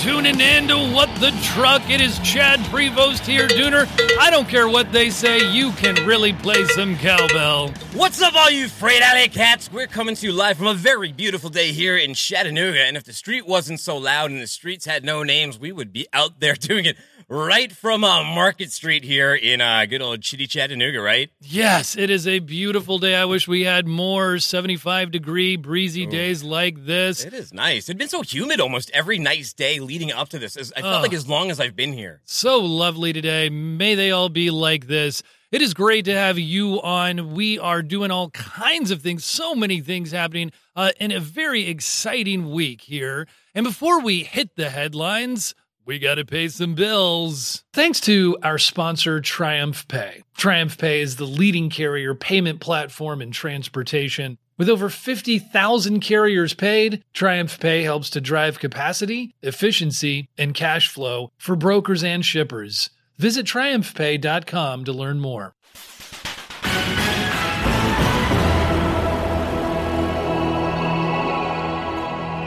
tuning in to What the Truck. It is Chad Prevost here, Dooner. I don't care what they say, you can really play some cowbell. What's up, all you Freight Alley cats? We're coming to you live from a very beautiful day here in Chattanooga. And if the street wasn't so loud and the streets had no names, we would be out there doing it right from Market Street here in good old chitty Chattanooga, right? Yes, it is a beautiful day. I wish we had more 75-degree breezy days like this. It is nice. It's been so humid almost every nice day leading up to this. I felt like as long as I've been here. So lovely today. May they all be like this. It is great to have you on. We are doing all kinds of things, so many things happening in a very exciting week here. And before we hit the headlines, we got to pay some bills. Thanks to our sponsor, Triumph Pay. Triumph Pay is the leading carrier payment platform in transportation. With over 50,000 carriers paid, Triumph Pay helps to drive capacity, efficiency, and cash flow for brokers and shippers. Visit TriumphPay.com to learn more.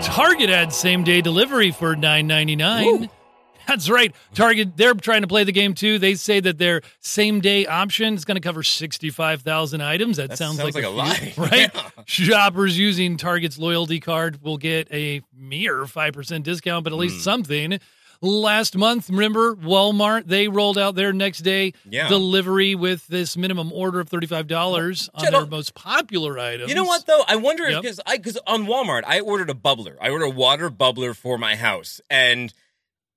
Target had same-day delivery for $9.99. That's right. Target, they're trying to play the game, too. They say that their same-day option is going to cover 65,000 items. That sounds like a lie. Right? Yeah. Shoppers using Target's loyalty card will get a mere 5% discount, but at least something. Last month, remember, Walmart, they rolled out their next-day delivery with this minimum order of $35 on their most popular items. You know what, though? I wonder if, because on Walmart, I ordered a bubbler. I ordered a water bubbler for my house, and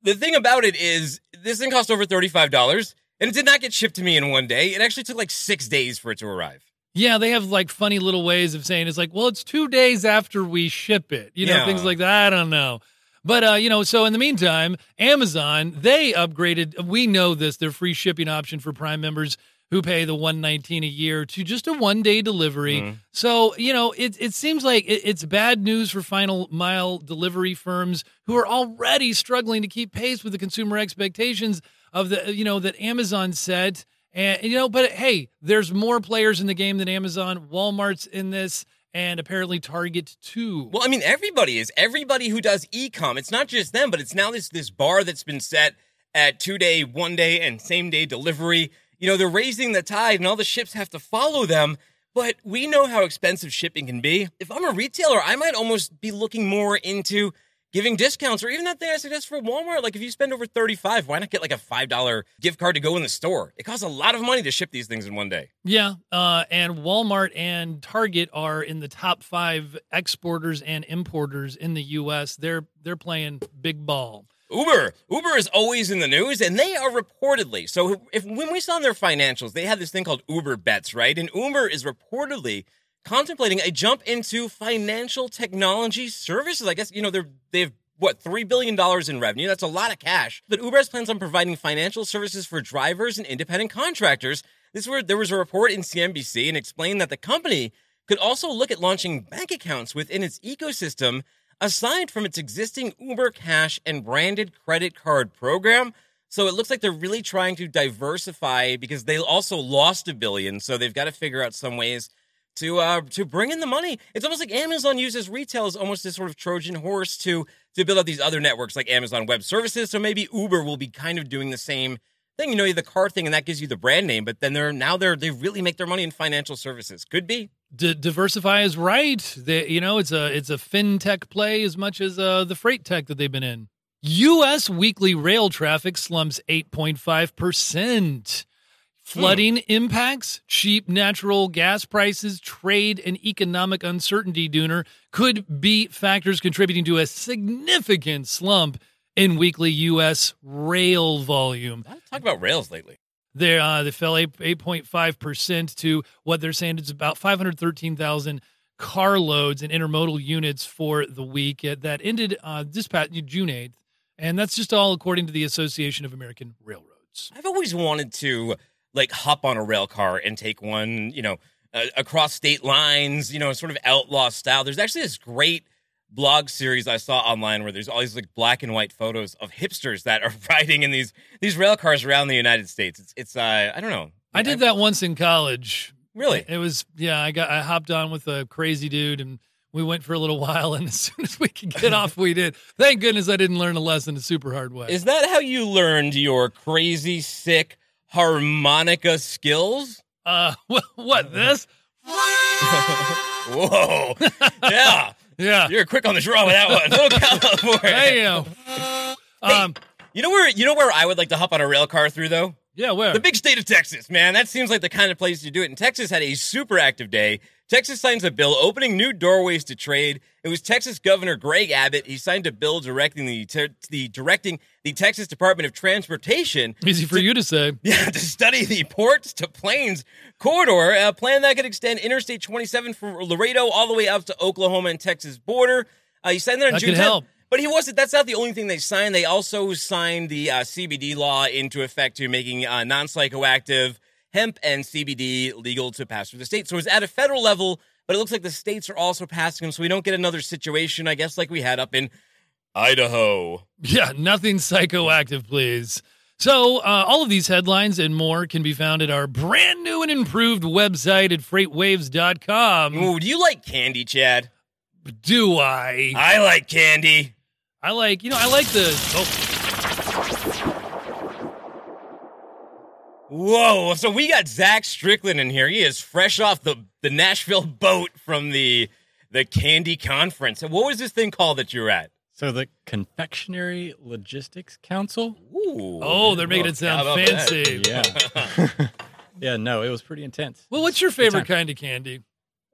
the thing about it is, this thing cost over $35, and it did not get shipped to me in one day. It actually took like 6 days for it to arrive. Yeah, they have like funny little ways of saying it's like, well, it's 2 days after we ship it. You know, things like that. I don't know. But, you know, so in the meantime, Amazon, they upgraded, we know this, their free shipping option for Prime members who pay the $119 a year to just a one-day delivery. So, you know, it seems like it's bad news for final-mile delivery firms who are already struggling to keep pace with the consumer expectations of the, you know, that Amazon set. And, you know, but, hey, there's more players in the game than Amazon. Walmart's in this. And apparently Target, too. Well, I mean, everybody is. Everybody who does e-com. It's not just them, but it's now this bar that's been set at two-day, one-day, and same-day delivery. You know, they're raising the tide, and all the ships have to follow them. But we know how expensive shipping can be. If I'm a retailer, I might almost be looking more into giving discounts, or even that thing I suggest for Walmart. Like, if you spend over $35, why not get like a $5 gift card to go in the store? It costs a lot of money to ship these things in one day. Yeah, and Walmart and Target are in the top 5 exporters and importers in the U.S. They're playing big ball. Uber is always in the news, and they are reportedly, so when we saw their financials, they had this thing called Uber Bets, right? And Uber is reportedly contemplating a jump into financial technology services. I guess, you know, they've $3 billion in revenue. That's a lot of cash. But Uber has plans on providing financial services for drivers and independent contractors. This is where there was a report in CNBC and explained that the company could also look at launching bank accounts within its ecosystem, aside from its existing Uber Cash and branded credit card program. So it looks like they're really trying to diversify because they also lost $1 billion. So they've got to figure out some ways to bring in the money. It's almost like Amazon uses retail as almost this sort of Trojan horse to build up these other networks like Amazon Web Services. So maybe Uber will be kind of doing the same thing. You know, the car thing, and that gives you the brand name, but then they really make their money in financial services. Could be. Diversify is right. It's a fintech play as much as the freight tech that they've been in. U.S. weekly rail traffic slumps 8.5%. Flooding impacts, cheap natural gas prices, trade, and economic uncertainty, Dooner, could be factors contributing to a significant slump in weekly U.S. rail volume. I've talked about rails lately. They fell 8.5% to what they're saying is about 513,000 carloads and intermodal units for the week. That ended this past June 8th, and that's just all according to the Association of American Railroads. I've always wanted to hop on a rail car and take one, you know, across state lines, you know, sort of outlaw style. There's actually this great blog series I saw online where there's all these black and white photos of hipsters that are riding in these rail cars around the United States. It's I don't know. I did that once in college. Really? I hopped on with a crazy dude and We went for a little while, and as soon as we could get off, we did. Thank goodness I didn't learn a lesson the super hard way. Is that how you learned your crazy, sick harmonica skills? What, this? Whoa. Yeah. Yeah. You're quick on the draw with that one. Little cowbell for it. Damn. You know where I would like to hop on a rail car through, though? Yeah, where? The big state of Texas, man. That seems like the kind of place to do it. And Texas had a super active day. Texas signs a bill opening new doorways to trade. It was Texas Governor Greg Abbott. He signed a bill directing the Texas Department of Transportation. Easy for you to say. Yeah, to study the Ports-to-Plains Corridor, a plan that could extend Interstate 27 from Laredo all the way up to Oklahoma and Texas border. He signed that on June 10th. But that's not the only thing they signed. They also signed the CBD law into effect to making non-psychoactive hemp and CBD legal to pass through the state. So it's at a federal level, but it looks like the states are also passing them, so we don't get another situation, I guess, like we had up in Idaho. Yeah, nothing psychoactive, please. So all of these headlines and more can be found at our brand new and improved website at FreightWaves.com. Ooh, do you like candy, Chad? Do I? I like candy. I like the... Oh. Whoa, so we got Zach Strickland in here. He is fresh off the Nashville boat from the candy conference. What was this thing called that you were at? So the Confectionery Logistics Council. Ooh. Oh, they're making it sound fancy. Yeah. Yeah, no, it was pretty intense. Well, what's your favorite kind of candy?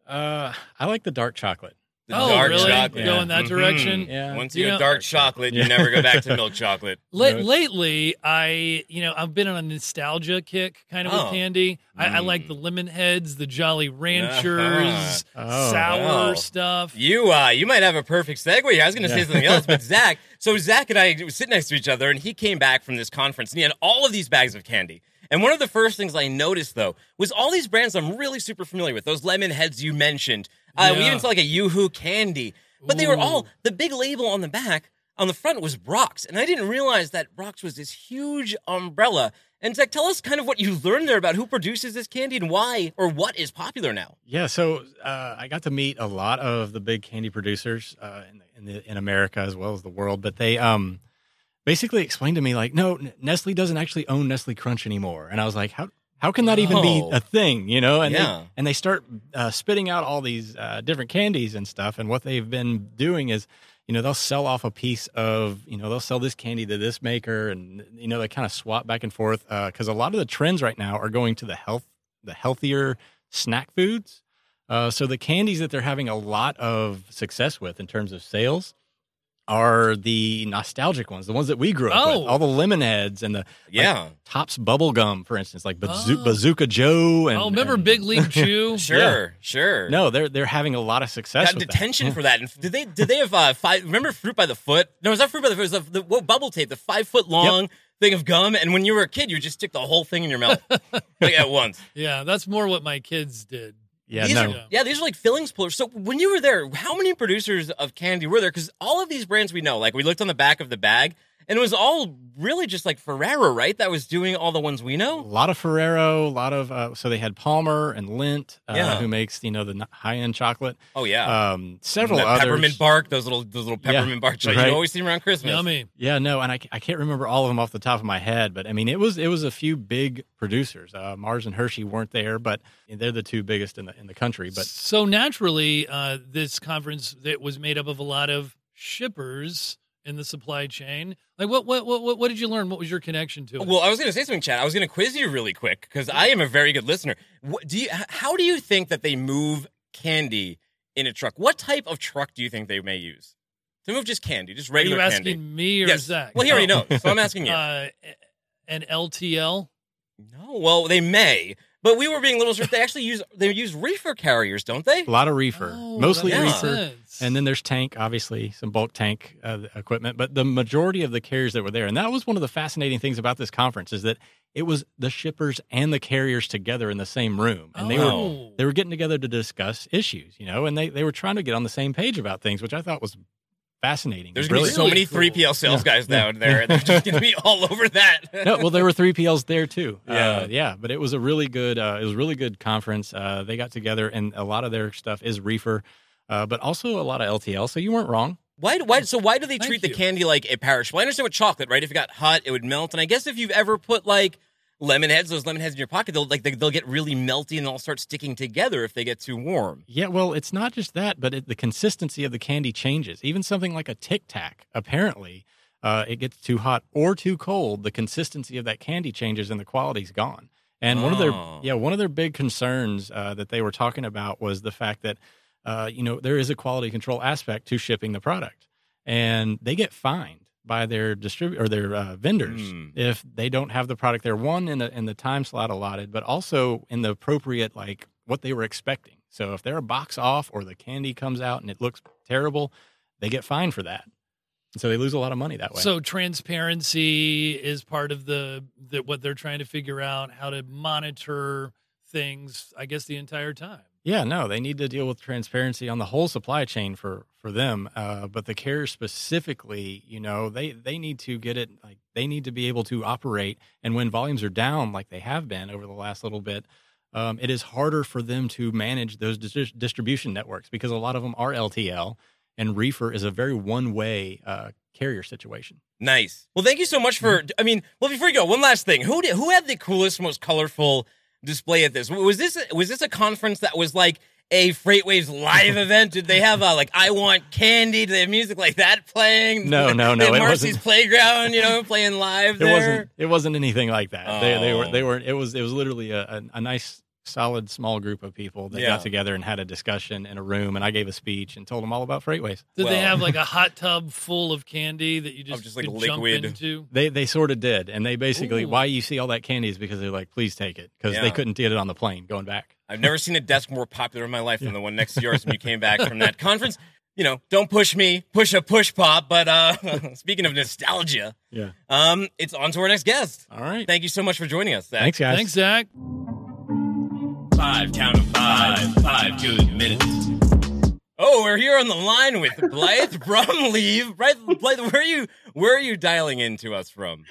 I like the dark chocolate. Dark chocolate. Go in that direction. Yeah. Once you go dark chocolate, you never go back to milk chocolate. Lately, I've been on a nostalgia kick kind of with candy. I like the Lemonheads, the Jolly Ranchers, sour stuff. You might have a perfect segue here. I was going to say something else, but Zach. So Zach and I sit next to each other, and he came back from this conference, and he had all of these bags of candy. And one of the first things I noticed, though, was all these brands I'm really super familiar with. Those Lemon Heads you mentioned. We even saw like a Yoo-Hoo candy. But they were all, the big label on the back, on the front was Brock's. And I didn't realize that Brock's was this huge umbrella. And Zach, tell us kind of what you learned there about who produces this candy and why or what is popular now. Yeah, so I got to meet a lot of the big candy producers in America as well as the world. But they... basically explained to me, like, no, Nestle doesn't actually own Nestle Crunch anymore. And I was like, how can that even be a thing, you know? And they start spitting out all these different candies and stuff. And what they've been doing is, you know, they'll sell off a piece of, you know, they'll sell this candy to this maker. And, you know, they kind of swap back and forth because a lot of the trends right now are going to the healthier snack foods. So the candies that they're having a lot of success with in terms of sales are the nostalgic ones, the ones that we grew up with. All the Lemonheads and the Topps Bubble Gum, for instance, like Bazooka Joe. And, remember Big League Chew? Sure. No, they're having a lot of success with detention that. For that. And did they have five? Remember Fruit by the Foot? No, it was not Fruit by the Foot. It was the bubble tape, the 5-foot-long thing of gum. And when you were a kid, you would just stick the whole thing in your mouth like at once. Yeah, that's more what my kids did. Yeah, these are like fillings pullers. So when you were there, how many producers of candy were there? Because all of these brands we know, like we looked on the back of the bag, and it was all really just like Ferrero, right? That was doing all the ones we know. A lot of Ferrero, so they had Palmer and Lindt, who makes, you know, the high-end chocolate. Oh, yeah. Several others. Peppermint bark, those little peppermint barks that you always see around Christmas. Yummy. Yeah, no, and I can't remember all of them off the top of my head, but I mean, it was a few big producers. Mars and Hershey weren't there, but they're the two biggest in the country. But so naturally, this conference that was made up of a lot of shippers in the supply chain. Like, what did you learn? What was your connection to it? Well, I was going to say something, Chad. I was going to quiz you really quick because I am a very good listener. How do you think that they move candy in a truck? What type of truck do you think they may use to move just candy, just regular candy? Are you asking me or Zach? Well, he already knows, so I'm asking you. An LTL? No, well, they may. But we were being little sure. They actually use reefer carriers, don't they? A lot of reefer, mostly reefer. Sense. And then there's tank, obviously, some bulk tank equipment. But the majority of the carriers that were there, and that was one of the fascinating things about this conference, is that it was the shippers and the carriers together in the same room, and they were getting together to discuss issues, you know, and they were trying to get on the same page about things, which I thought was fascinating. There's going to be so many 3PL sales guys down there. And they're just going to be all over that. No, well, there were 3PLs there too. But it was a really good conference. They got together, and a lot of their stuff is reefer. but also a lot of LTL. So you weren't wrong. Why do they treat the candy like it perished? Well, I understand with chocolate, right? If it got hot, it would melt. And I guess if you've ever put like Lemonheads, those Lemonheads in your pocket, they'll get really melty and they'll start sticking together if they get too warm. Yeah, well, it's not just that, but the consistency of the candy changes. Even something like a Tic Tac, apparently, it gets too hot or too cold, the consistency of that candy changes and the quality's gone. And one of their big concerns that they were talking about was the fact that there is a quality control aspect to shipping the product, and they get fined by their distributor or their vendors if they don't have the product there. One, in the time slot allotted, but also in the appropriate, like what they were expecting. So if they're a box off or the candy comes out and it looks terrible, they get fined for that. So they lose a lot of money that way. So transparency is part of what they're trying to figure out, how to monitor things, I guess, the entire time. Yeah, no, they need to deal with transparency on the whole supply chain for them. But the carriers specifically, they need to get it, like they need to be able to operate. And when volumes are down like they have been over the last little bit, it is harder for them to manage those distribution networks because a lot of them are LTL. And reefer is a very one-way carrier situation. Nice. Well, thank you so much for, before you go, one last thing. Who had the coolest, most colorful display at this? Was this a conference that was like a Freight Waves live event? Did they have I Want Candy? Did they have music like that playing? No. They had Marcy's Playground, playing live there? It wasn't anything like that. Oh. It was literally a nice, solid small group of people that got together and had a discussion in a room, and I gave a speech and told them all about Freightways. Did they have like a hot tub full of candy that you just like liquid into? They sort of did, and they basically why you see all that candy is because they're like, please take it, because they couldn't get it on the plane going back. I've never seen a desk more popular in my life than the one next to yours when you came back from that conference. Don't push me, push a push pop. But speaking of nostalgia, it's on to our next guest. All right, thank you so much for joining us, Zach. Thanks, guys. Thanks, Zach. Five, count of five good minutes. Oh, we're here on the line with Blythe Brumleve. Right, Blythe, where are you dialing in to us from?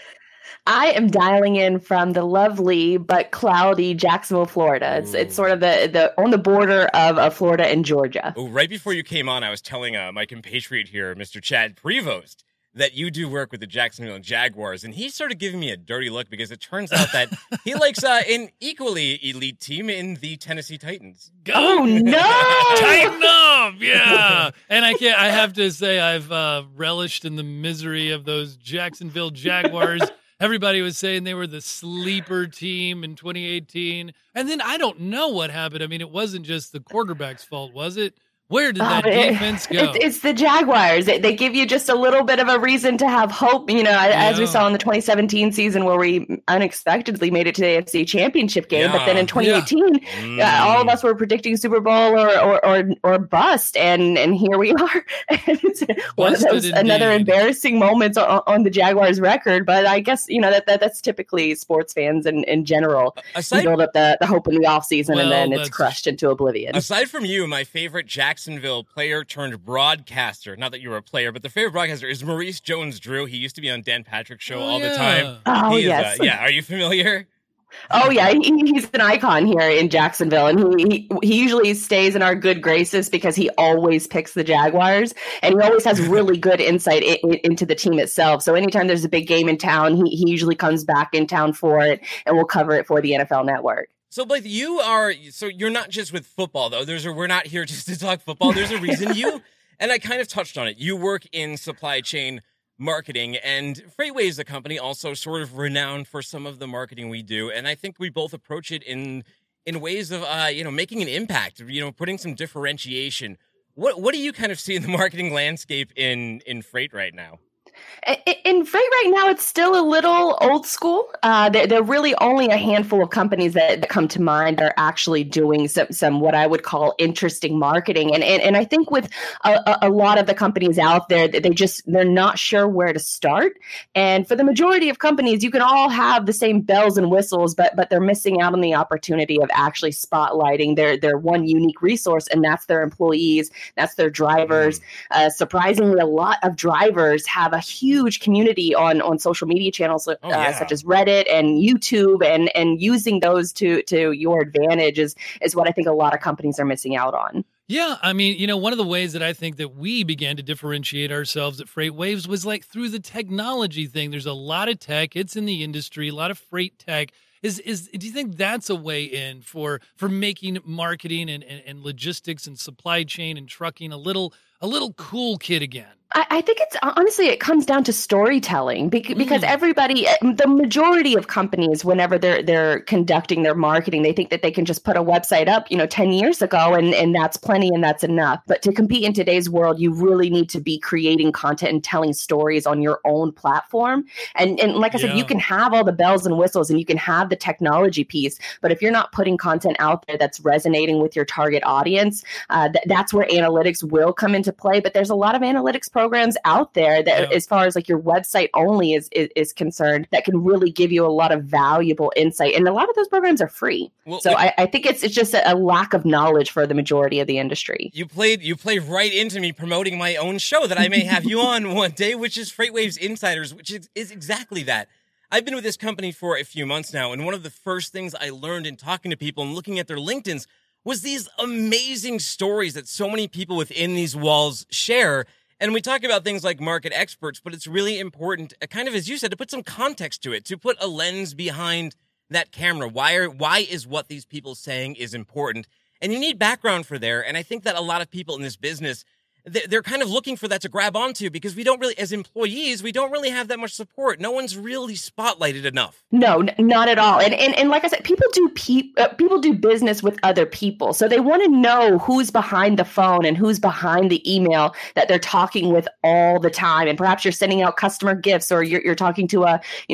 I am dialing in from the lovely but cloudy Jacksonville, Florida. It's sort of the on the border of Florida and Georgia. Oh, right before you came on, I was telling my compatriot here, Mr. Chad Prevost, that you do work with the Jacksonville Jaguars, and he's sort of giving me a dirty look because it turns out that he likes an equally elite team in the Tennessee Titans. Oh no! Tighten up, yeah. And I have to say, I've relished in the misery of those Jacksonville Jaguars. Everybody was saying they were the sleeper team in 2018, and then I don't know what happened. I mean, it wasn't just the quarterback's fault, was it? Where did that defense go? It's the Jaguars. They give you just a little bit of a reason to have hope. As we saw in the 2017 season where we unexpectedly made it to the AFC Championship game. Yeah. But then in 2018, all of us were predicting Super Bowl or bust. And here we are. It's one of those, another embarrassing moments on the Jaguars record. But I guess, that's typically sports fans in general. You build up the hope in the offseason and then it's crushed into oblivion. Aside from you, my favorite Jacksonville player turned broadcaster. Not that you were a player, but the favorite broadcaster is Maurice Jones-Drew. He used to be on Dan Patrick's show all the time. Oh, yes. Are you familiar? Oh, yeah. He's an icon here in Jacksonville, and he usually stays in our good graces because he always picks the Jaguars, and he always has really good insight into the team itself. So anytime there's a big game in town, he usually comes back in town for it, and we'll cover it for the NFL Network. So, Blythe, you're not just with football, though. We're not here just to talk football. There's a reason and I kind of touched on it. You work in supply chain marketing, and Freightwaves, the company, also sort of renowned for some of the marketing we do. And I think we both approach it in ways of, making an impact, putting some differentiation. What do you kind of see in the marketing landscape in freight right now? In freight right now, it's still a little old school. There are really only a handful of companies that come to mind that are actually doing some what I would call interesting marketing. And I think with a lot of the companies out there, they're not sure where to start. And for the majority of companies, you can all have the same bells and whistles, but they're missing out on the opportunity of actually spotlighting their one unique resource, and that's their employees, that's their drivers. Surprisingly, a lot of drivers have a huge community on social media channels such as Reddit and YouTube, and using those to your advantage is what I think a lot of companies are missing out on. Yeah, I mean, you know, one of the ways that I think that we began to differentiate ourselves at Freight Waves was like through the technology thing. There's a lot of tech. It's in the industry, a lot of freight tech. Do you think that's a way in for making marketing and logistics and supply chain and trucking a little cool kid again? I think it's honestly, it comes down to storytelling because everybody, the majority of companies, whenever they're conducting their marketing, they think that they can just put a website up, 10 years ago and that's plenty and that's enough. But to compete in today's world, you really need to be creating content and telling stories on your own platform. And like I said, you can have all the bells and whistles and you can have the technology piece, but if you're not putting content out there that's resonating with your target audience, that's where analytics will come into play. But there's a lot of analytics programs out there that as far as like your website only is concerned that can really give you a lot of valuable insight. And a lot of those programs are free. Well, so I think it's just a lack of knowledge for the majority of the industry. You play right into me promoting my own show that I may have you on one day, which is FreightWaves Insiders, which is exactly that. I've been with this company for a few months now, and one of the first things I learned in talking to people and looking at their LinkedIns was these amazing stories that so many people within these walls share. And we talk about things like market experts, but it's really important, kind of as you said, to put some context to it, to put a lens behind that camera. Why is what these people saying is important? And you need background for there. And I think that a lot of people in this business, they're kind of looking for that to grab onto because we don't really, as employees, we don't really have that much support. No one's really spotlighted enough. No, not at all. And like I said, people do business with other people. So they want to know who's behind the phone and who's behind the email that they're talking with all the time. And perhaps you're sending out customer gifts or you're talking to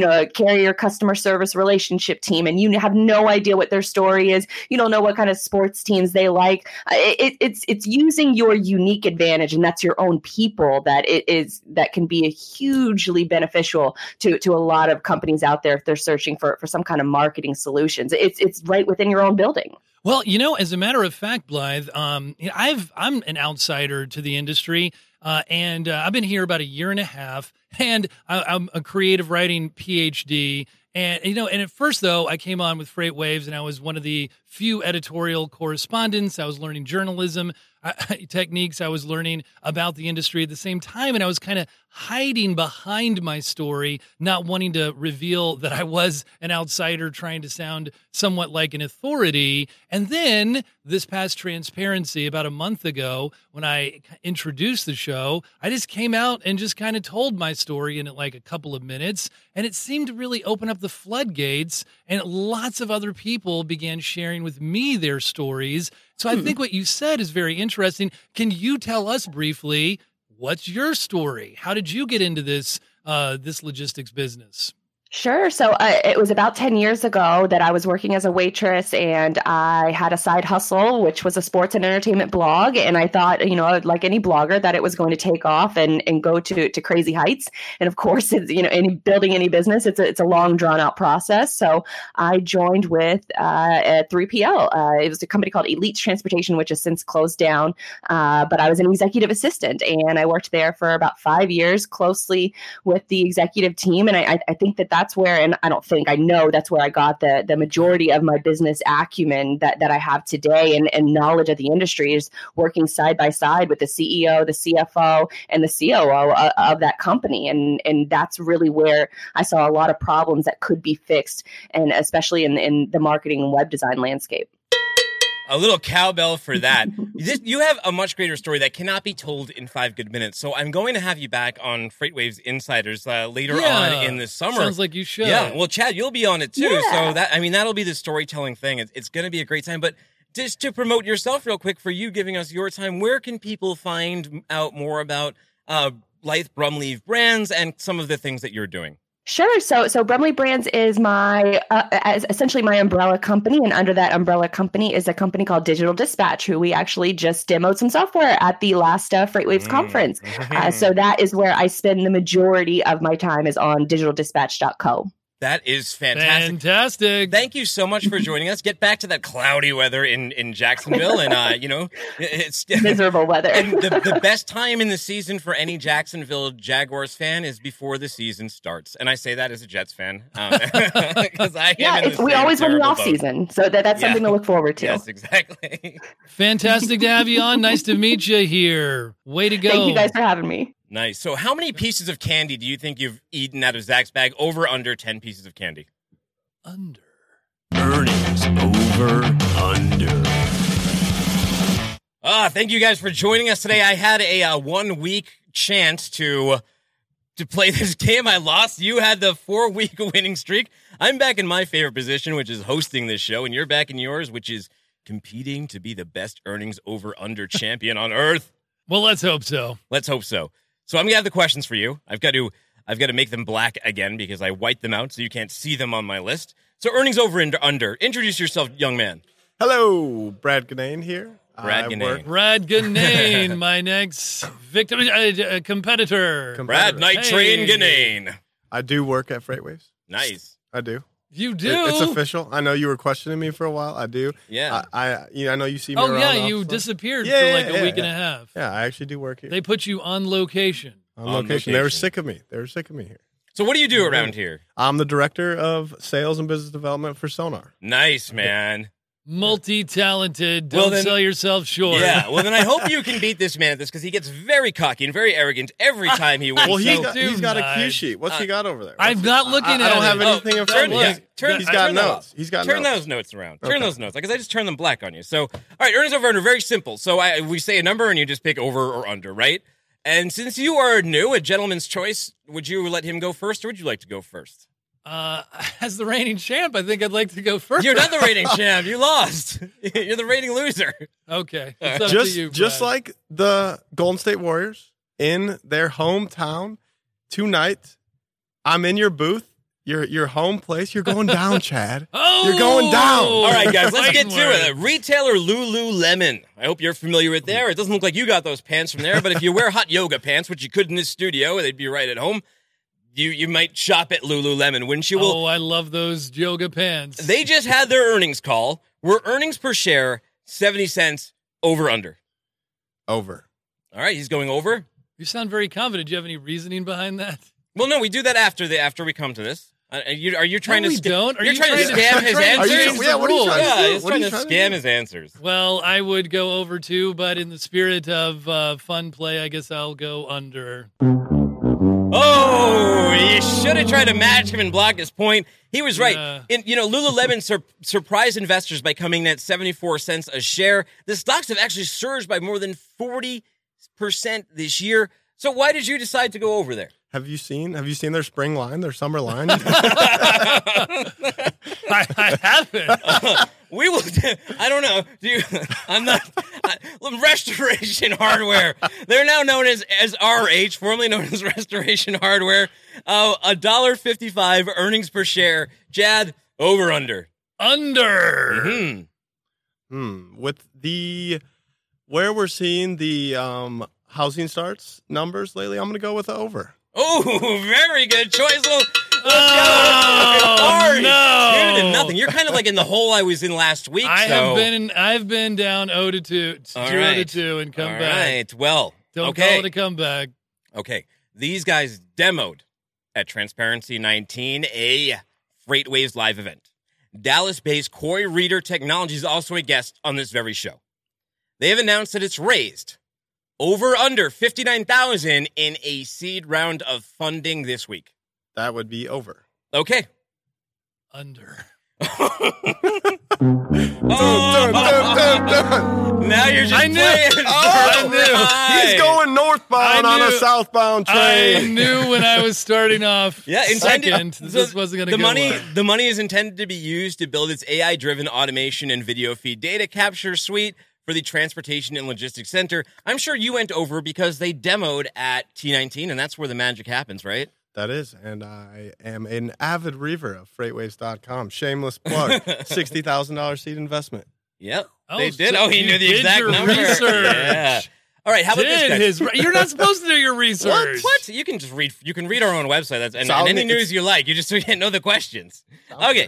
a carrier customer service relationship team and you have no idea what their story is. You don't know what kind of sports teams they like. It's using your unique advantage. And that's your own people that can be a hugely beneficial to a lot of companies out there if they're searching for some kind of marketing solutions. It's right within your own building. Well, as a matter of fact, Blythe, I'm an outsider to the industry, and I've been here about a year and a half, and I'm a creative writing PhD. And, and at first, though, I came on with Freight Waves and I was one of the few editorial correspondents. I was learning journalism techniques. I was learning about the industry at the same time. And I was kind of hiding behind my story, not wanting to reveal that I was an outsider trying to sound somewhat like an authority. And then this past transparency about a month ago, when I introduced the show, I just came out and just kind of told my story in like a couple of minutes. And it seemed to really open up the floodgates, and lots of other people began sharing with me their stories. So I think what you said is very interesting. Can you tell us briefly, what's your story? How did you get into this logistics business? Sure. So it was about 10 years ago that I was working as a waitress and I had a side hustle, which was a sports and entertainment blog. And I thought, like any blogger, that it was going to take off and go to crazy heights. And of course, it's, building any business, it's a long drawn out process. So I joined with a 3PL. It was a company called Elite Transportation, which has since closed down. But I was an executive assistant and I worked there for about 5 years closely with the executive team. And I think that that's where I got the majority of my business acumen that I have today and knowledge of the industry is working side by side with the CEO, the CFO, and the COO of that company. And that's really where I saw a lot of problems that could be fixed, and especially in the marketing and web design landscape. A little cowbell for that. You have a much greater story that cannot be told in 5 good minutes. So I'm going to have you back on FreightWaves Insiders later on in the summer. Sounds like you should. Yeah. Well, Chad, you'll be on it too. Yeah. So that'll be the storytelling thing. It's going to be a great time. But just to promote yourself real quick for you giving us your time, where can people find out more about Blythe Brumleve Brands and some of the things that you're doing? Sure. So Brumleve Brands is essentially my umbrella company. And under that umbrella company is a company called Digital Dispatch, who we actually just demoed some software at the last FreightWaves conference. So that is where I spend the majority of my time, is on digitaldispatch.co. That is fantastic. Fantastic. Thank you so much for joining us. Get back to that cloudy weather in Jacksonville. And, you know, it's miserable weather. And the best time in the season for any Jacksonville Jaguars fan is before the season starts. And I say that as a Jets fan. Because I am in the we always win the offseason. So that's something to look forward to. Yes, exactly. Fantastic to have you on. Nice to meet you here. Way to go. Thank you guys for having me. Nice. So how many pieces of candy do you think you've eaten out of Zach's bag? Over, under 10 pieces of candy. Under. Earnings over, under. Thank you guys for joining us today. I had a 1 week chance to play this game. I lost. You had the 4 week winning streak. I'm back in my favorite position, which is hosting this show. And you're back in yours, which is competing to be the best earnings over, under champion on earth. Well, let's hope so. Let's hope so. So I'm going to have the questions for you. I've got to make them black again because I wiped them out so you can't see them on my list. So earnings over and under. Introduce yourself, young man. Hello, Brad Ganane here. Brad Ganane, my next victim, competitor. Brad Night Train Ganane. I do work at FreightWaves. Nice. I do. You do. It's official. I know you were questioning me for a while. I do. Yeah. I know you see me. Oh, yeah. You disappeared for like a week and a half. Yeah, I actually do work here. They put you on location. They were sick of me. Here. So what do you do around here? I'm the director of sales and business development for Sonar. Nice, man. Multi-talented. Don't sell yourself short. Yeah. Well, then I hope you can beat this man at this because he gets very cocky and very arrogant every time he wins. Well, he's got a cue sheet. What's he got over there? I'm not looking at it. I don't have anything in front of me. He's got notes. Turn those notes around. Okay. Turn those notes because I just turned them black on you. So, all right, earnings over under, very simple. So we say a number and you just pick over or under, right? And since you are new, a gentleman's choice, would you let him go first or would you like to go first? As the reigning champ, I think I'd like to go first. You're not the reigning champ. You lost. You're the reigning loser. Okay. It's up to you, Brad. Just like the Golden State Warriors in their hometown tonight, I'm in your booth, your home place. You're going down, Chad. You're going down. All right, guys, let's get to it. Retailer Lululemon. I hope you're familiar with there. It doesn't look like you got those pants from there, but if you wear hot yoga pants, which you could in this studio, they'd be right at home. You might shop at Lululemon, wouldn't you? Oh, I love those yoga pants. They just had their earnings call. Were earnings per share 70 cents, over, under? Over. All right, he's going over. You sound very confident. Do you have any reasoning behind that? Well, no, we do that after we come to this. Are you trying to? Don't. You're trying to scam his answers. Yeah, what are you trying to do? He's trying to scam his answers. Well, I would go over too, but in the spirit of fun play, I guess I'll go under. Oh, you should have tried to match him and block his point. He was right. Lululemon surprised investors by coming in at 74 cents a share. The stocks have actually surged by more than 40% this year. So why did you decide to go over there? Have you seen their spring line, their summer line? I haven't. We will. I don't know. I'm not. Restoration Hardware. They're now known as RH, formerly known as Restoration Hardware. $1.55 earnings per share. Chad, over, under? Under. With where we're seeing the housing starts numbers lately, I'm going to go with the over. Oh, very good choice. Sorry. No. You did nothing. You're kind of like in the hole I was in last week. I've been down 0-2, 0-2, and come back. All right. Well, don't call it a comeback. Okay. These guys demoed at Transparency 19, a FreightWaves live event. Dallas-based Coy Reader Technologies is also a guest on this very show. They have announced that it's raised over under $59,000 in a seed round of funding this week. That would be over. Okay. Under. Dun. Now you're just playing. I knew. He's going northbound on a southbound train. I knew when I was starting off. Yeah, intended. This wasn't going to go well. The money is intended to be used to build its AI-driven automation and video feed data capture suite for the Transportation and Logistics Center. I'm sure you went over because they demoed at T19, and that's where the magic happens, right? That is, and I am an avid reader of FreightWaves.com. Shameless plug, $60,000 seed investment. Yep, they did. Oh, he knew the exact number. Yeah. All right, how about this? You're not supposed to do your research. What? You can just read. You can read our own website. That's and any news you like. You just can't know the questions. Okay.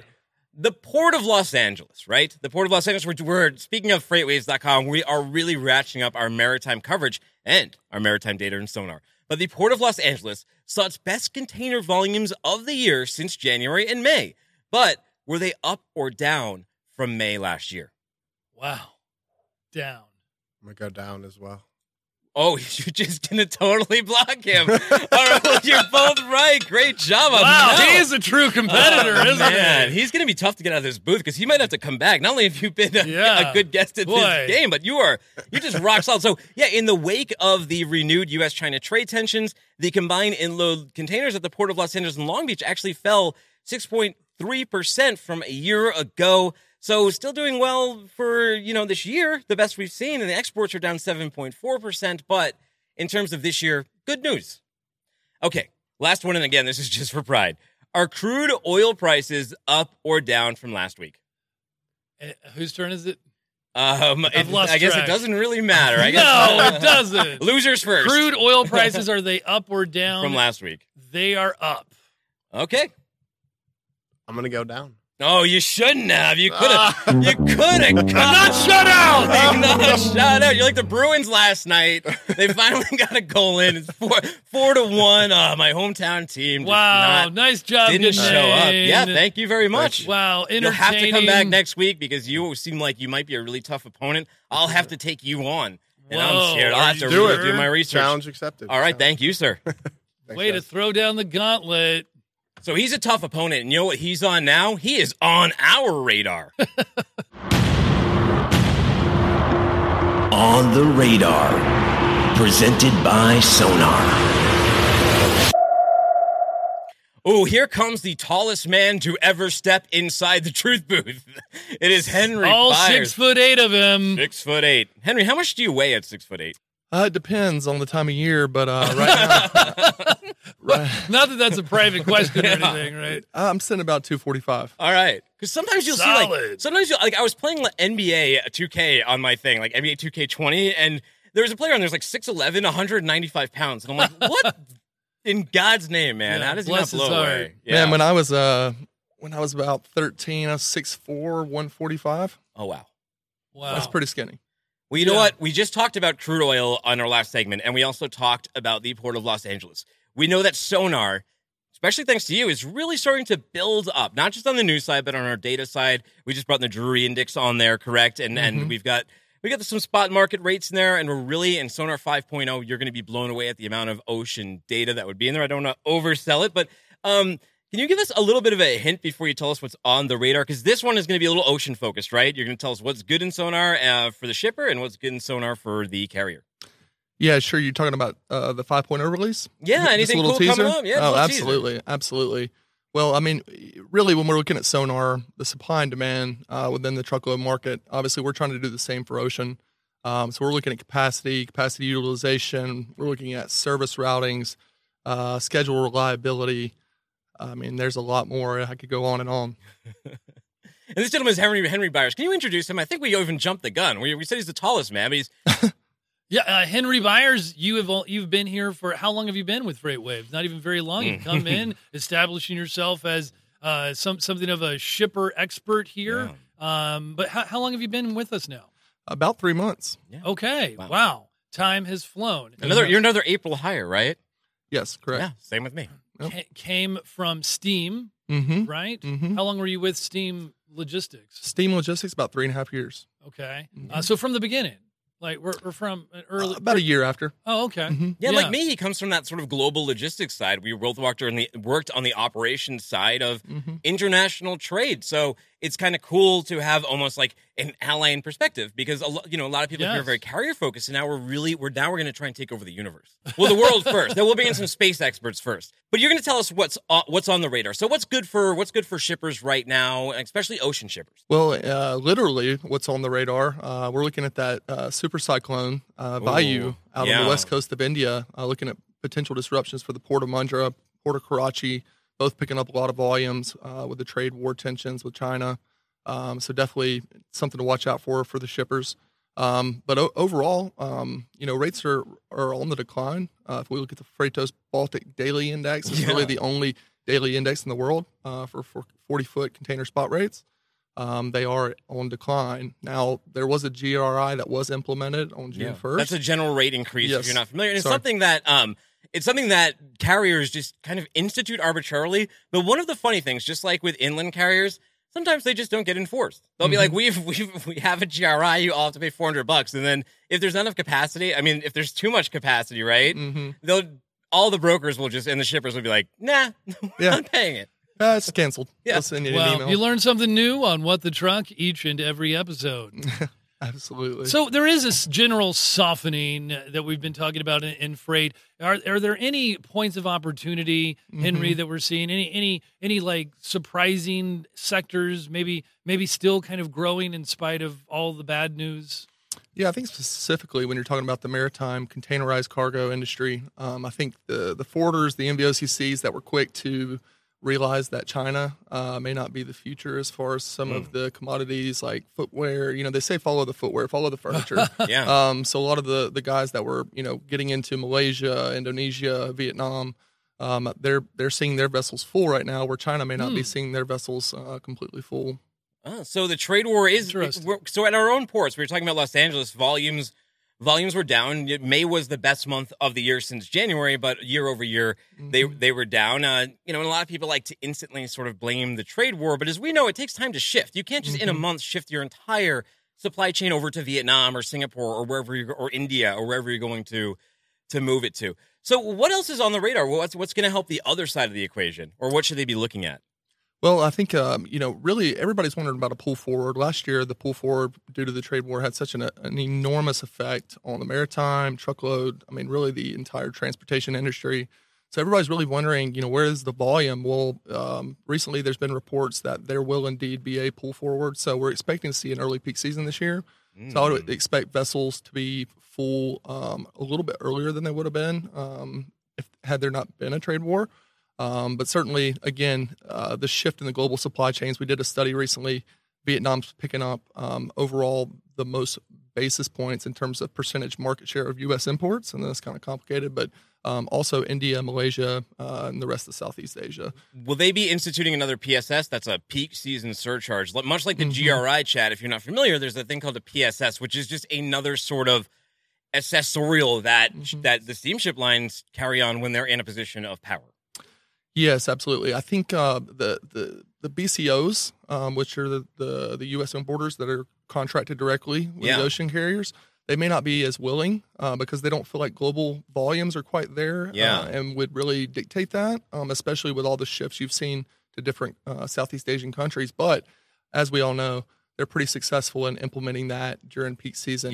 The Port of Los Angeles, right? The Port of Los Angeles, we're speaking of FreightWaves.com, we are really ratcheting up our maritime coverage and our maritime data and sonar. But the Port of Los Angeles saw its best container volumes of the year since January and May. But were they up or down from May last year? Wow. Down. I'm going to go down as well. Oh, you're just going to totally block him. All right, well, you're both right. Great job. Wow, no. He is a true competitor, isn't he? He's going to be tough to get out of this booth because he might have to come back. Not only have you been a good guest at this game, but you're just rock solid. So, yeah, in the wake of the renewed U.S.-China trade tensions, the combined inload containers at the Port of Los Angeles and Long Beach actually fell 6.3% from a year ago. So still doing well for, this year, the best we've seen, and the exports are down 7.4%. But in terms of this year, good news. Okay, last one, and again, this is just for pride. Are crude oil prices up or down from last week? Whose turn is it? I guess it doesn't really matter. I guess no, it doesn't. Losers first. Crude oil prices, are they up or down? From last week. They are up. Okay. I'm going to go down. No, you shouldn't have. You could have. You could have. I'm not shut out. I'm not shut out. You're like the Bruins last night. They finally got a goal in. It's 4-1. My hometown team. Wow, nice job. Didn't show up. Yeah, thank you very much. Wow, entertaining. You'll have to come back next week because you seem like you might be a really tough opponent. I'll have to take you on, and I'm scared. I'll have to do my research. Challenge accepted. All right, thank you, sir. Way to throw down the gauntlet. So he's a tough opponent, and you know what he's on now? He is on our radar. On the Radar, presented by Sonar. Oh, here comes the tallest man to ever step inside the truth booth. It is Henry Byers. All 6'8" of him. 6'8". Henry, how much do you weigh at 6'8"? It depends on the time of year, but right now... Not that that's a private question or anything, right? I'm sitting about 245. All right. Because sometimes you'll see, like... I was playing NBA 2K on my thing, like NBA 2K20, and there was a player on there was like 6'11", 195 pounds. And I'm like, what in God's name, man? Yeah, how does he not blow away? Yeah. Man, when I was about 13, I was 6'4", 145. Oh, wow. That's pretty skinny. Well, you know what? We just talked about crude oil on our last segment, and we also talked about the Port of Los Angeles. We know that Sonar, especially thanks to you, is really starting to build up, not just on the news side, but on our data side. We just brought in the Drury Index on there, correct? And we've got some spot market rates in there, and we're really in Sonar 5.0. You're going to be blown away at the amount of ocean data that would be in there. I don't want to oversell it, but can you give us a little bit of a hint before you tell us what's on the radar? Because this one is going to be a little ocean-focused, right? You're going to tell us what's good in Sonar for the shipper and what's good in Sonar for the carrier. Yeah, sure. You're talking about the 5.0 release? Yeah, anything cool coming up? Yeah, oh, absolutely, absolutely. Well, I mean, really, when we're looking at Sonar, the supply and demand within the truckload market, obviously, we're trying to do the same for ocean. So we're looking at capacity utilization. We're looking at service routings, schedule reliability. I mean, there's a lot more. I could go on and on. And this gentleman is Henry Byers. Can you introduce him? I think we even jumped the gun. We said he's the tallest man, but he's... Yeah, Henry Byers, you've been here for... How long have you been with Freight Waves? Not even very long. You've come in, establishing yourself as something of a shipper expert here. Yeah. But how long have you been with us now? About 3 months. Yeah. Okay, wow. Time has flown. You're another April hire, right? Yes, correct. Yeah, same with me. Came from Steam, right? Mm-hmm. How long were you with Steam Logistics? Steam Logistics, about 3.5 years. Okay. Mm-hmm. So from the beginning, like we're from an early... about a year after. Oh, okay. Mm-hmm. Yeah, like me, he comes from that sort of global logistics side. We both worked on the operations side of international trade. So it's kind of cool to have almost like an ally in perspective because a lot of people here are very carrier focused, and now we're going to try and take over the universe. Well, the world first. Then we'll bring in some space experts first. But you're going to tell us what's on the radar. So what's good for shippers right now, especially ocean shippers? Well, literally, what's on the radar? We're looking at that super cyclone Vayu out on the west coast of India, looking at potential disruptions for the port of Mundra, port of Karachi. Both picking up a lot of volumes with the trade war tensions with China. So definitely something to watch out for the shippers. But overall, you know, rates are on the decline. If we look at the Freightos Baltic Daily Index, it's really the only daily index in the world for 40-foot container spot rates. They are on decline. Now, there was a GRI that was implemented on June 1st. That's a general rate increase, if you're not familiar. And it's something that carriers just kind of institute arbitrarily. But one of the funny things, just like with inland carriers, sometimes they just don't get enforced. They'll be like, we have a GRI, you all have to pay $400. And then if there's not enough capacity, I mean, if there's too much capacity, right, all the brokers will just, and the shippers will be like, nah, we're not paying it. It's canceled. Yeah. Well, you learn something new on What the Truck each and every episode. Absolutely. So there is this general softening that we've been talking about in freight. Are there any points of opportunity, Henry, that we're seeing? Any like surprising sectors? Maybe still kind of growing in spite of all the bad news. Yeah, I think specifically when you're talking about the maritime containerized cargo industry, I think the forwarders, the NVOCCs that were quick to realize that China may not be the future as far as some of the commodities like footwear. You know, they say follow the footwear, follow the furniture. So a lot of the guys that were, you know, getting into Malaysia, Indonesia, Vietnam, they're seeing their vessels full right now, where China may not be seeing their vessels completely full. So the trade war is so at our own ports. We were talking about Los Angeles volumes were down. May was the best month of the year since January, but year over year, they were down. You know, and a lot of people like to instantly sort of blame the trade war, but as we know, it takes time to shift. You can't just in a month shift your entire supply chain over to Vietnam or Singapore or wherever you or India or wherever you're going to move it to. So what else is on the radar? What's going to help the other side of the equation, or what should they be looking at? Well, I think, you know, really everybody's wondering about a pull forward. Last year, the pull forward due to the trade war had such an enormous effect on the maritime, truckload, I mean, really the entire transportation industry. So everybody's really wondering, you know, where is the volume? Well, recently there's been reports that there will indeed be a pull forward. So we're expecting to see an early peak season this year. So I would expect vessels to be full a little bit earlier than they would have been had there not been a trade war. But certainly, again, the shift in the global supply chains. We did a study recently. Vietnam's picking up overall the most basis points in terms of percentage market share of U.S. imports, and that's kind of complicated. But also India, Malaysia, and the rest of Southeast Asia. Will they be instituting another PSS? That's a peak season surcharge, much like the GRI, Chad. If you're not familiar, there's a thing called a PSS, which is just another sort of accessorial that the steamship lines carry on when they're in a position of power. Yes, absolutely. I think the BCOs, which are the U.S. importers that are contracted directly with the ocean carriers, they may not be as willing because they don't feel like global volumes are quite there and would really dictate that, especially with all the shifts you've seen to different Southeast Asian countries. But as we all know, they're pretty successful in implementing that during peak season,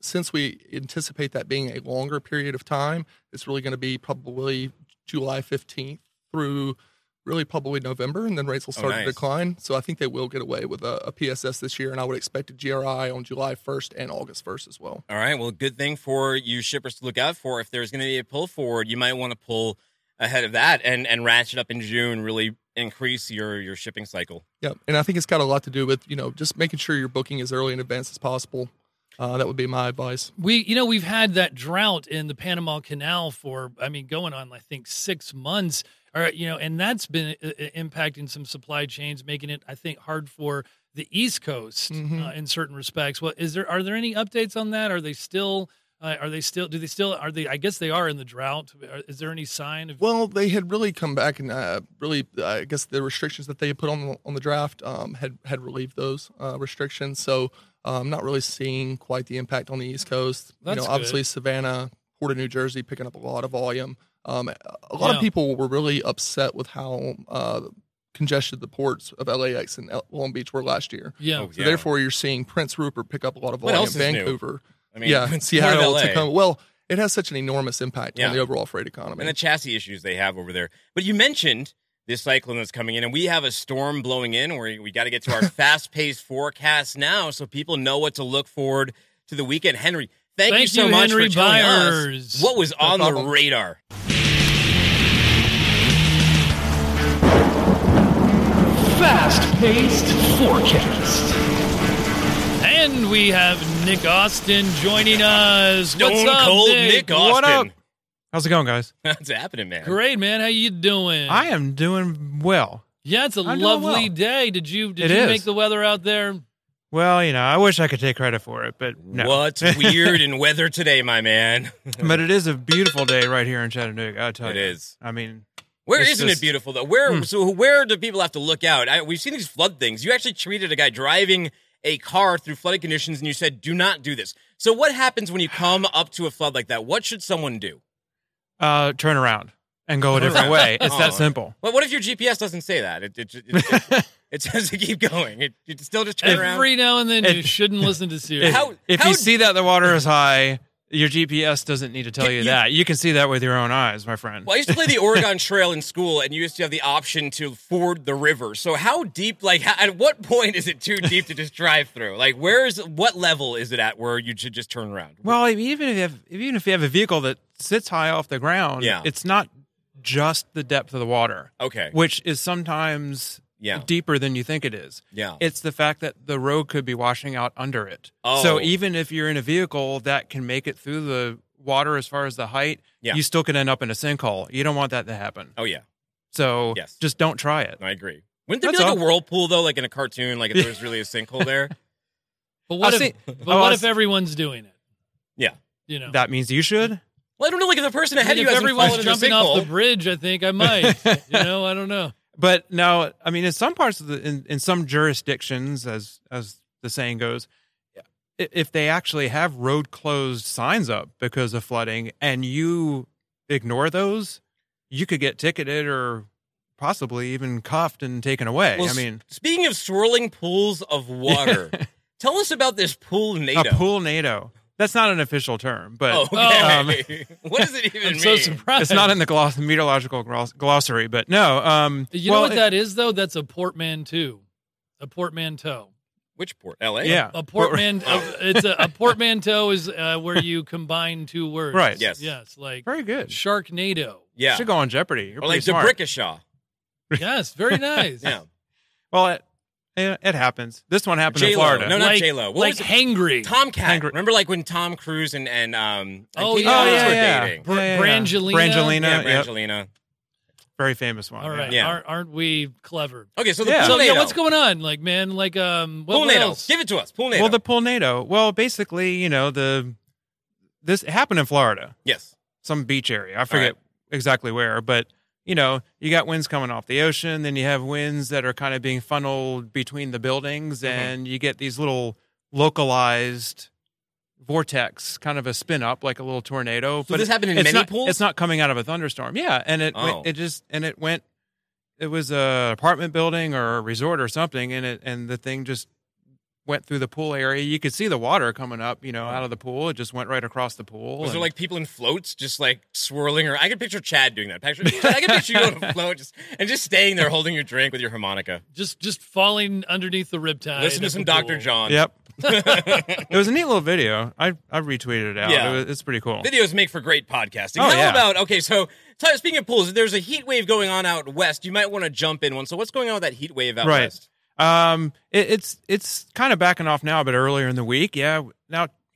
since we anticipate that being a longer period of time, it's really going to be probably July 15th through really probably November, and then rates will start to decline. So I think they will get away with a PSS this year, and I would expect a GRI on July 1st and August 1st as well. All right, well, good thing for you shippers to look out for. If there's going to be a pull forward, you might want to pull ahead of that and ratchet up in June, really increase your shipping cycle. Yep, and I think it's got a lot to do with, you know, just making sure you're booking as early in advance as possible. That would be my advice. We've had that drought in the Panama Canal for, going on, I think, 6 months. And that's been impacting some supply chains, making it, I think, hard for the East Coast in certain respects. Well, are there any updates on that? Are they still? I guess they are in the drought. Is there any sign of? Well, they had really come back and I guess the restrictions that they had put on the draft had relieved those restrictions. So I'm not really seeing quite the impact on the East Coast. That's good. Obviously Savannah, Port of New Jersey, picking up a lot of volume. A lot of people were really upset with how congested the ports of LAX and Long Beach were last year. Yeah. So therefore, you're seeing Prince Rupert pick up a lot of volume. Vancouver. New? I mean, yeah, Seattle, Tacoma. Well, it has such an enormous impact on the overall freight economy. And the chassis issues they have over there. But you mentioned this cyclone that's coming in, and we have a storm blowing in where we got to get to our fast-paced forecast now so people know what to look forward to the weekend. Henry, thank you so much, Henry Byers, for telling us what was on the radar. Fast-paced forecast. And we have Nick Austin joining us. What's up, Cold Nick Austin? What up? How's it going, guys? What's happening, man? Great, man. How you doing? I am doing well. Yeah, it's a lovely day. Did you make the weather out there? Well, you know, I wish I could take credit for it, but no. What's weird in weather today, my man? But it is a beautiful day right here in Chattanooga, I tell you. It is. I mean... Where isn't it beautiful, though? So where do people have to look out? We've seen these flood things. You actually treated a guy driving a car through flooded conditions, and you said, do not do this. So what happens when you come up to a flood like that? What should someone do? Turn around and go a different way. It's that simple. Well, what if your GPS doesn't say that? It says to keep going. It still just turn around. Every now and then, you shouldn't listen to Siri. If you see that the water is high... Your GPS doesn't need to tell you that. You can see that with your own eyes, my friend. Well, I used to play the Oregon Trail in school, and you used to have the option to ford the river. So how deep, at what point is it too deep to just drive through? What level is it at where you should just turn around? Well, even if you have a vehicle that sits high off the ground, it's not just the depth of the water. Okay. Which is sometimes... Yeah. Deeper than you think it is. Yeah. It's the fact that the road could be washing out under it. Oh. So even if you're in a vehicle that can make it through the water as far as the height, you still could end up in a sinkhole. You don't want that to happen. Oh, yeah. So just don't try it. I agree. Wouldn't there be a whirlpool, though, like in a cartoon, like if there was really a sinkhole there? But what if everyone's doing it? Yeah. You know. That means you should? Well, I don't know. Like if the person ahead of you hasn't fallen in a sinkhole. If everyone's jumping off the bridge, I think I might. I don't know. But now, I mean, in some parts of in some jurisdictions, as the saying goes, if they actually have road closed signs up because of flooding and you ignore those, you could get ticketed or possibly even cuffed and taken away. Well, I mean, speaking of swirling pools of water, tell us about this pool-nado. A pool-nado. That's not an official term, but... Oh, okay. What does it even mean? I'm so surprised. It's not in the meteorological glossary, but no. You know what that is, though? That's a portmanteau. A portmanteau. Which port? L.A.? Yeah. A portmanteau. It's a portmanteau is where you combine two words. Right. Yes. Very good. Sharknado. Yeah. You should go on Jeopardy. You're pretty smart. Debrickashaw. Yes, very nice. Yeah. Well... It happens. This one happened in Florida. No, not J-Lo. What was it? Hangry. Tomcat. Hangry. Remember when Tom Cruise and Katie Holmes were dating? Brangelina. Yep. Very famous one. All right. Yeah. Aren't we clever? Okay, so the pool-nado. So, what's going on? What else? Give it to us. Pool-nado. Well, the pool-nado. Well, basically, this happened in Florida. Yes. Some beach area. I forget exactly where, but... you got winds coming off the ocean, then you have winds that are kind of being funneled between the buildings, and you get these little localized vortex, kind of a spin up, like a little tornado. So this happened in many pools? It's not coming out of a thunderstorm. Yeah, and it was an apartment building or a resort or something, and the thing just went through the pool area. You could see the water coming up, out of the pool. It just went right across the pool. Was there people in floats just swirling? Or I could picture Chad doing that. I could picture you on a float just staying there holding your drink with your harmonica. Just falling underneath the riptide. Listen to some Dr. John. Yep. It was a neat little video. I retweeted it out. Yeah. It's pretty cool. Videos make for great podcasting. Speaking of pools, there's a heat wave going on out west. You might want to jump in one. So what's going on with that heat wave out west? It's kind of backing off now, but earlier in the week, now,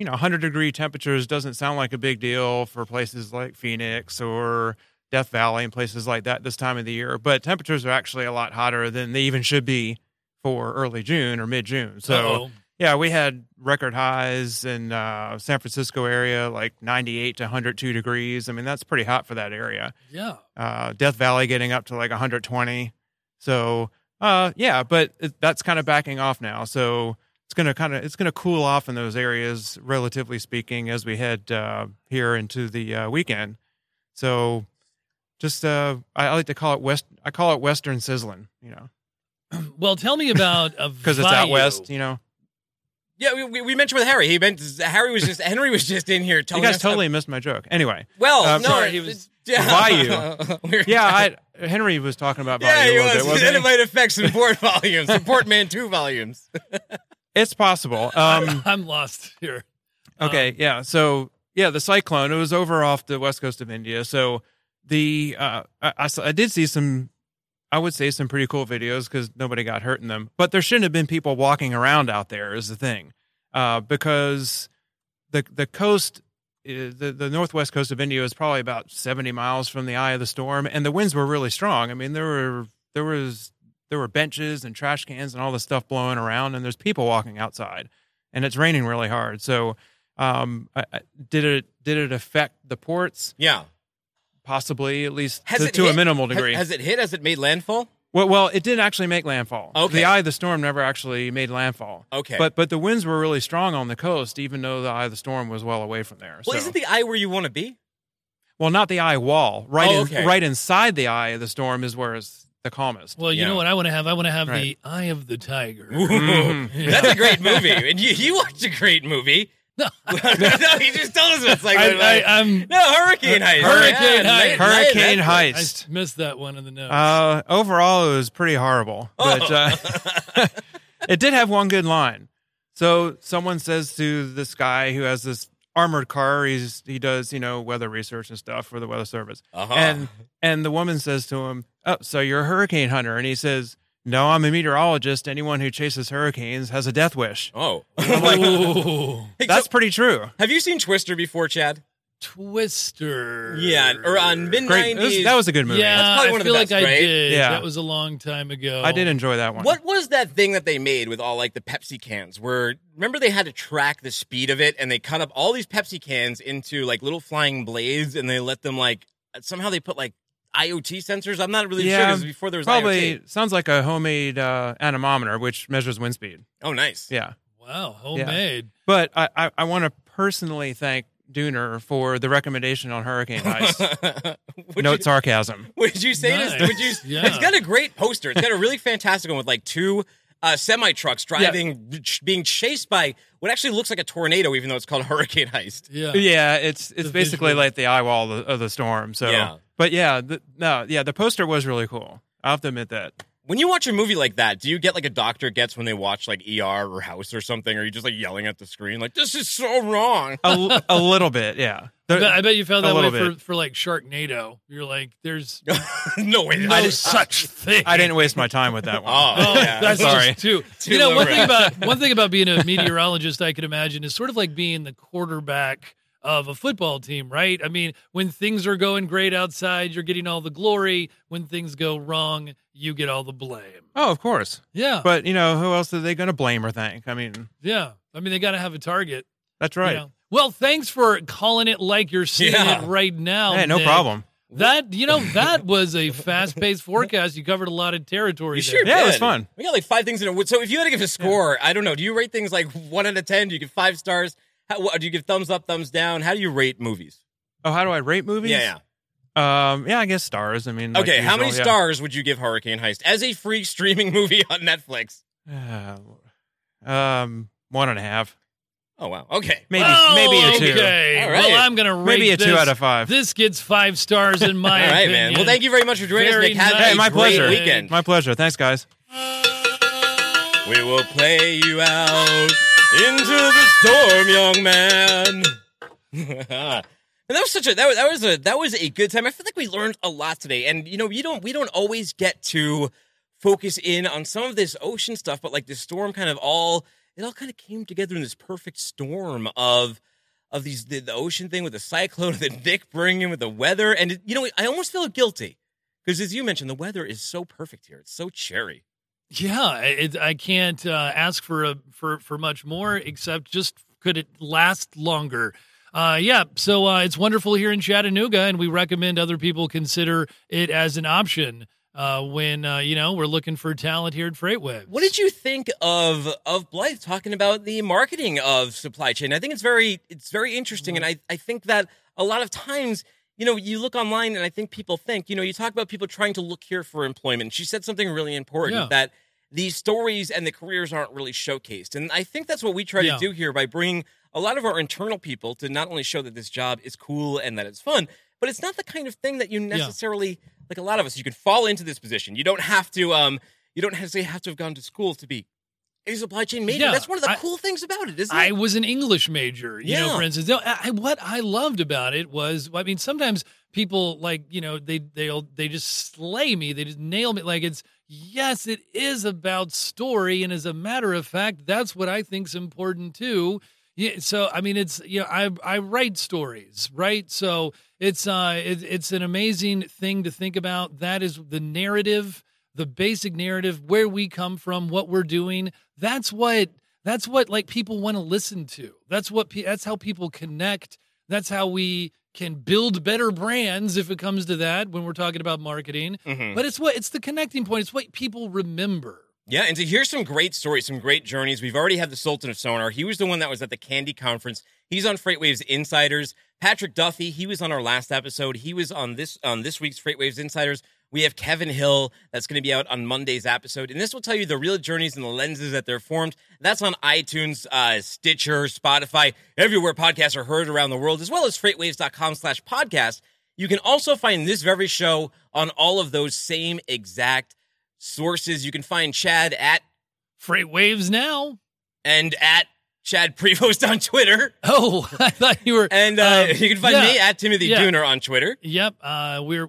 100-degree temperatures doesn't sound like a big deal for places like Phoenix or Death Valley and places like that this time of the year, but temperatures are actually a lot hotter than they even should be for early June or mid-June. So, we had record highs in San Francisco area, 98 to 102 degrees. I mean, that's pretty hot for that area. Yeah. Death Valley getting up to 120. So... but that's kind of backing off now. So it's going to cool off in those areas, relatively speaking, as we head here into the weekend. So just I like to call it Western sizzling. Well, tell me about a because it's out west. Yeah, we mentioned with Harry. Henry was just in here telling us. You guys totally missed my joke. Anyway. Well, he was... Bayou. Henry was talking about Bayou a little bit, wasn't he? It might affect some port volumes, some portmanteau volumes. It's possible. I'm lost here. Okay, So, the cyclone, it was over off the west coast of India. So, I did see some... I would say some pretty cool videos because nobody got hurt in them, but there shouldn't have been people walking around out there is the thing. because the coast, the northwest coast of India is probably about 70 miles from the eye of the storm, and the winds were really strong. I mean, there were benches and trash cans and all this stuff blowing around, and there's people walking outside, and it's raining really hard. So, did it affect the ports? Yeah, possibly, at least to a minimal degree. Has it hit? Has it made landfall? Well, it didn't actually make landfall. Okay. The eye of the storm never actually made landfall. Okay. But the winds were really strong on the coast, even though the eye of the storm was well away from there. Well, so. Isn't the eye where you want to be? Well, not the eye wall. Right inside the eye of the storm is where it's the calmest. Well, you know what I want to have? I want to have the Eye of the Tiger. Mm-hmm. That's a great movie. And you watched a great movie. No, he just told us it's like Hurricane Heist. Hurricane Heist. I missed that one in the notes. Overall, it was pretty horrible, but it did have one good line. So someone says to this guy who has this armored car, he does weather research and stuff for the Weather Service, and the woman says to him, "Oh, so you're a hurricane hunter?" And he says, "No, I'm a meteorologist. Anyone who chases hurricanes has a death wish." Oh. I'm like, that's pretty true. Have you seen Twister before, Chad? Twister. Yeah, or on mid-90s. That was a good movie. Yeah, that's probably one of the best, right? I did. Yeah. That was a long time ago. I did enjoy that one. What was that thing that they made with all, the Pepsi cans? Remember they had to track the speed of it, and they cut up all these Pepsi cans into, little flying blades, and they let them, somehow they put, IoT sensors? I'm not really sure. It was before there was probably IoT. Sounds like a homemade anemometer, which measures wind speed. Oh, nice. Yeah. Wow, homemade. Yeah. But I want to personally thank Dooner for the recommendation on Hurricane Heist. Note sarcasm. Would you say nice. This? Would you? Yeah. It's got a great poster. It's got a really fantastic one with two semi-trucks driving, being chased by what actually looks like a tornado, even though it's called Hurricane Heist. Yeah, it's basically visual. Like the eye wall of the storm. So. Yeah. But the poster was really cool. I'll have to admit that. When you watch a movie like that, do you get like a doctor gets when they watch ER or House or something? Or are you just yelling at the screen this is so wrong? A little bit, yeah. I bet you felt that way for Sharknado. You're there's no way, no such thing. I didn't waste my time with that one. Oh, yeah. That's sorry. Too one thing about being a meteorologist, I could imagine, is sort of like being the quarterback of a football team, right? I mean, when things are going great outside, you're getting all the glory. When things go wrong, you get all the blame. Oh, of course. Yeah. But, who else are they going to blame or thank? I mean. Yeah. I mean, they got to have a target. That's right. Well, thanks for calling it like you're seeing it right now. Hey, no Nick. Problem. That, that was a fast-paced forecast. You covered a lot of territory. You sure did. Yeah, it was fun. We got five things in a... So if you had to give a score, I don't know, do you rate things 1 out of 10? Do you give 5 stars? Do you give thumbs up, thumbs down? How do you rate movies? Oh, how do I rate movies? Yeah. I guess stars. I mean, okay. How many stars would you give Hurricane Heist as a free streaming movie on Netflix? 1.5. Oh wow. Okay. Maybe a 2. Okay. All right. Well, I'm gonna rate maybe a 2 out of 5. This gets 5 stars in my opinion. All right, man. Well, thank you very much for joining us, Nick. Have a great weekend. My pleasure. Thanks, guys. We will play you out. Into the storm, young man. And that was a good time. I feel like we learned a lot today. And we don't always get to focus in on some of this ocean stuff, but this storm it all came together in this perfect storm of these the ocean thing with the cyclone that Nick bringing with the weather. And I almost feel guilty because, as you mentioned, the weather is so perfect here. It's so cherry. Yeah, I can't ask for much more, except just could it last longer? So it's wonderful here in Chattanooga, and we recommend other people consider it as an option when we're looking for talent here at FreightWaves. What did you think of Blythe talking about the marketing of supply chain? I think it's very interesting, and I think that a lot of times, you look online, and I think people think, you talk about people trying to look here for employment. She said something really important that these stories and the careers aren't really showcased. And I think that's what we try to do here by bringing a lot of our internal people to not only show that this job is cool and that it's fun, but it's not the kind of thing that you necessarily, like a lot of us, you can fall into this position. You don't have to, have to have gone to school to be a supply chain major. Yeah, that's one of the cool things about it, isn't it? I was an English major, for instance. What I loved about it was, sometimes people, they just slay me. They just nail me. Like, it's, yes, it is about story. And as a matter of fact, that's what I think is important too. Yeah, so I mean, it's, you know, I write stories, right? So it's an amazing thing to think about. That is the narrative, the basic narrative, where we come from, what we're doing. That's what like people want to listen to. That's how people connect. That's how we can build better brands if it comes to that when we're talking about marketing. Mm-hmm. But it's the connecting point. It's what people remember. Yeah, and to hear some great stories, some great journeys. We've already had the Sultan of Sonar. He was the one that was at the Candy Conference. He's on FreightWaves Insiders. Patrick Duffy, he was on our last episode. He was on this week's FreightWaves Insiders. We have Kevin Hill that's going to be out on Monday's episode. And this will tell you the real journeys and the lenses that they're formed. That's on iTunes, Stitcher, Spotify, everywhere podcasts are heard around the world, as well as FreightWaves.com/podcast. You can also find this very show on all of those same exact sources. You can find Chad at FreightWaves now and at Chad Prevost on Twitter. Oh, I thought you were. And you can find me at Timothy Dooner on Twitter. Yep,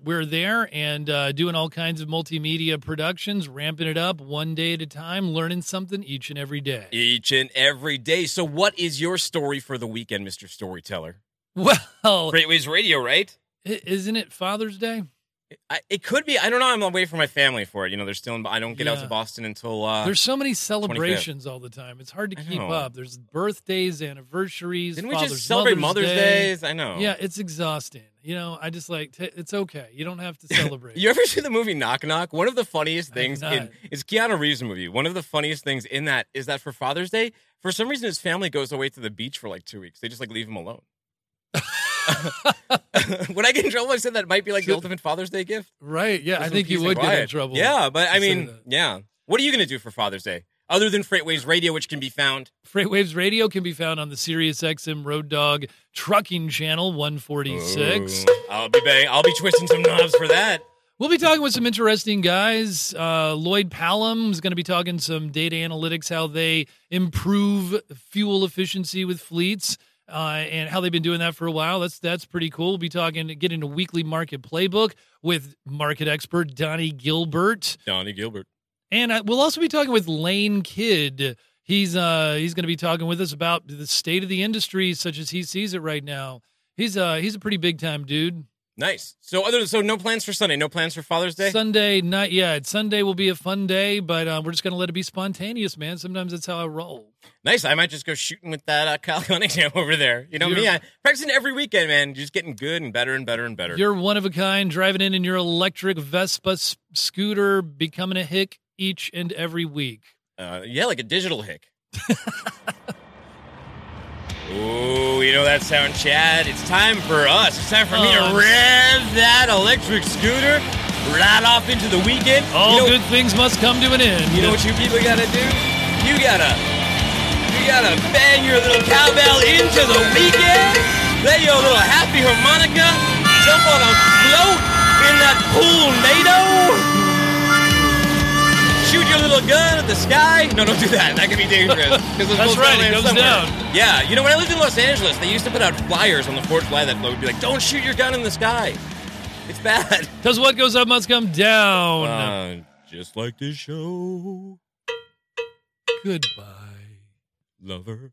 we're there and doing all kinds of multimedia productions, ramping it up one day at a time, learning something each and every day. So what is your story for the weekend, Mr. Storyteller? Well, FreightWaves Radio, right? Isn't it Father's Day? It could be. I don't know. I'm away from my family for it. You know, they're still. I don't get out to Boston until. There's so many celebrations 25th. All the time. It's hard to keep up. There's birthdays, anniversaries. Didn't we just celebrate Mother's Day? I know. Yeah, it's exhausting. You know, I just it's okay. You don't have to celebrate. You ever see the movie Knock Knock? One of the funniest things is Keanu Reeves' movie. One of the funniest things in that is that for Father's Day, for some reason, his family goes away to the beach for 2 weeks. They just leave him alone. When I get in trouble, I said that might be the ultimate Father's Day gift. Right, yeah. I think you would get in trouble. Yeah, but I mean, yeah. What are you going to do for Father's Day? Other than FreightWaves Radio, which can be found. FreightWaves Radio can be found on the SiriusXM Road Dogg Trucking Channel 146. Ooh, I'll be twisting some knobs for that. We'll be talking with some interesting guys. Lloyd Palum is going to be talking some data analytics, how they improve fuel efficiency with fleets. And how they've been doing that for a while. That's pretty cool. We'll be getting a weekly market playbook with market expert Donnie Gilbert. And we'll also be talking with Lane Kidd. He's going to be talking with us about the state of the industry, such as he sees it right now. He's a pretty big time dude. Nice. So no plans for Sunday, no plans for Father's Day? Sunday, not yet. Sunday will be a fun day, but we're just going to let it be spontaneous, man. Sometimes that's how I roll. Nice. I might just go shooting with that Kyle Cunningham over there. You know me, I'm practicing every weekend, man. Just getting good and better and better and better. You're one of a kind, driving in your electric Vespa scooter, becoming a hick each and every week. Yeah, like a digital hick. Ooh, you know that sound, Chad? It's time for us. It's time for me to rev that electric scooter right off into the weekend. Good things must come to an end. You know what you people gotta do? You gotta bang your little cowbell into the weekend. Play your little happy harmonica. Jump on a float in that pool-nado. Shoot your little gun at the sky. No, don't do that. That could be dangerous. That's right. It goes down. Yeah. You know, when I lived in Los Angeles, they used to put out flyers on the 4th of July that would be like, don't shoot your gun in the sky. It's bad. Because what goes up must come down. Just like this show. Goodbye, lover.